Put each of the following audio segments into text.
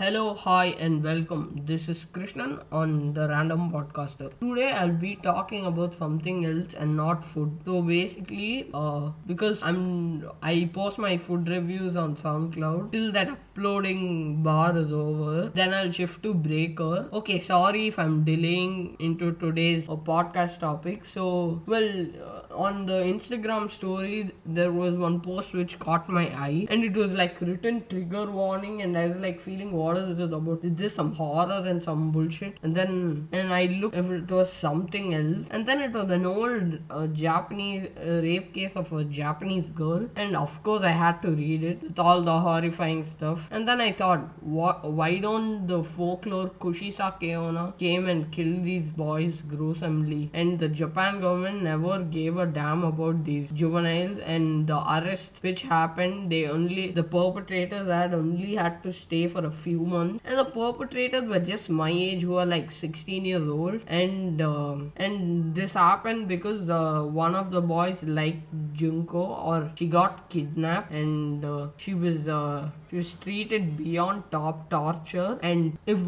Hello, hi and welcome. This is Krishnan on the Random Podcaster. Today I'll be talking about something else and not food. So basically, because I post my food reviews on SoundCloud till that uploading bar is over, then I'll shift to Breaker. Okay, sorry if I'm delaying into today's podcast topic. So, on the Instagram story, there was one post which caught my eye, and it was like written trigger warning, and I was like feeling what is this about? Is this some horror and some bullshit? And I looked if it was something else. And then it was an old Japanese rape case of a Japanese girl. And of course I had to read it with all the horrifying stuff. And then I thought, why don't the folklore Kushisa Keona came and killed these boys gruesomely? And the Japan government never gave a damn about these juveniles, and the arrest which happened, the perpetrators had only had to stay for a few months, and the perpetrators were just my age, who are like 16 years old, and this happened because one of the boys liked Junko, or she got kidnapped, and she was treated beyond top torture. And if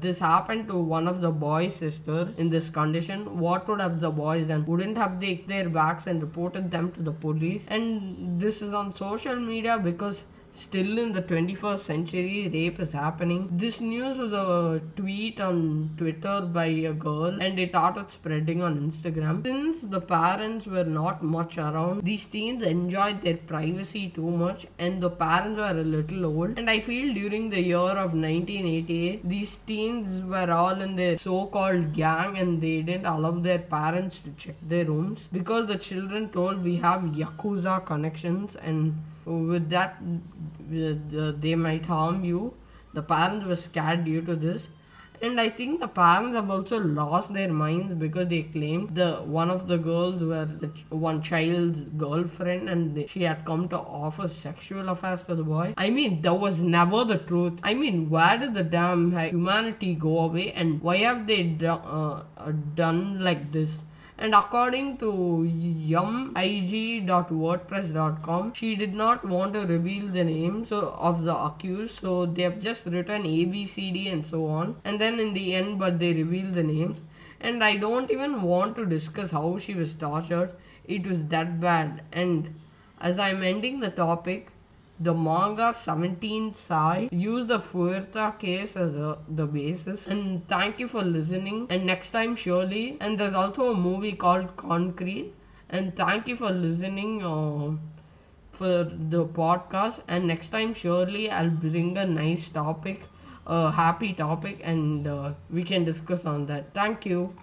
this happened to one of the boys' sister in this condition, what would have the boys done? Wouldn't have they kicked their backs and reported them to the police? And this is on social media because still in the 21st century, rape is happening. This news was a tweet on Twitter by a girl, and it started spreading on Instagram. Since the parents were not much around, these teens enjoyed their privacy too much, and the parents were a little old. And I feel during the year of 1988, these teens were all in their so-called gang, and they didn't allow their parents to check their rooms, because the children told we have Yakuza connections, and with that they might harm you. The parents were scared due to this, and I think the parents have also lost their minds, because they claimed one of the girls were one child's girlfriend, and she had come to offer sexual affairs to the boy. I mean, that was never the truth. I mean, where did the damn humanity go away, and why have they done like this? And according to yumig.wordpress.com, she did not want to reveal the names of the accused, so they have just written A, B, C, D and so on. And then in the end, but they reveal the names. And I don't even want to discuss how she was tortured. It was that bad. And as I'm ending the topic, the manga 17 sai used the Fuerta case as the basis. And thank you for listening, and next time surely. And there's also a movie called Concrete. And thank you for listening for the podcast, and next time surely I'll bring a nice topic, a happy topic, and we can discuss on that. Thank you.